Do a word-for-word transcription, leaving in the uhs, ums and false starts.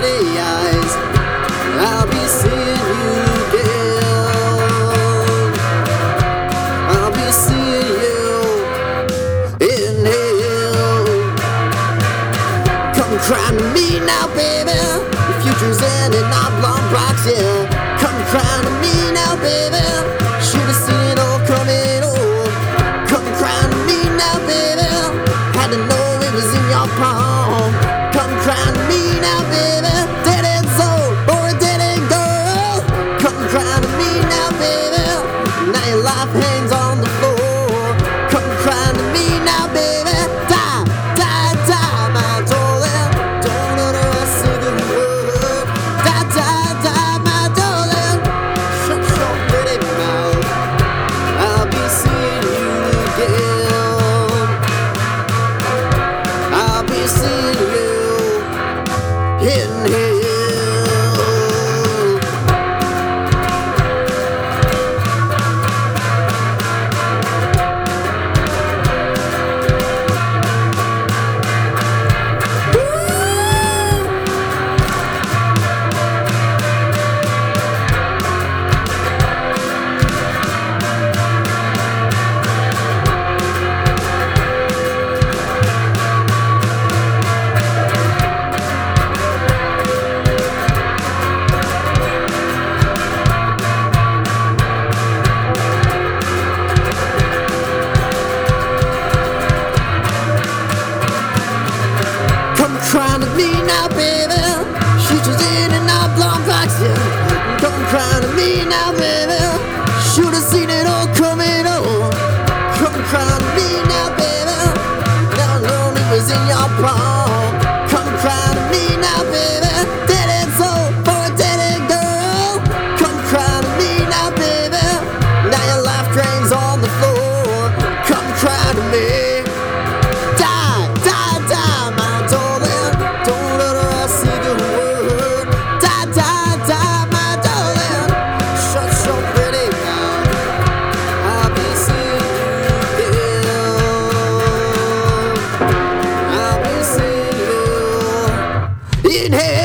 pretty eyes. I'll be seeing you, girl. I'll be seeing you in hell. Come cry to me now, baby. The future's in an oblong box, yeah. Come cry to me now, baby. Crying to me now, baby. Shooters in an oblong box, yeah. Come cry to me now, baby. Shoulda seen it all coming on. Come cry to me now, baby. Now lonely was in your palm. Come cry to me now, baby. Dead end soul for a dead end girl. Come cry to me now, baby. Now your life drains on the floor. Come cry to me. In here.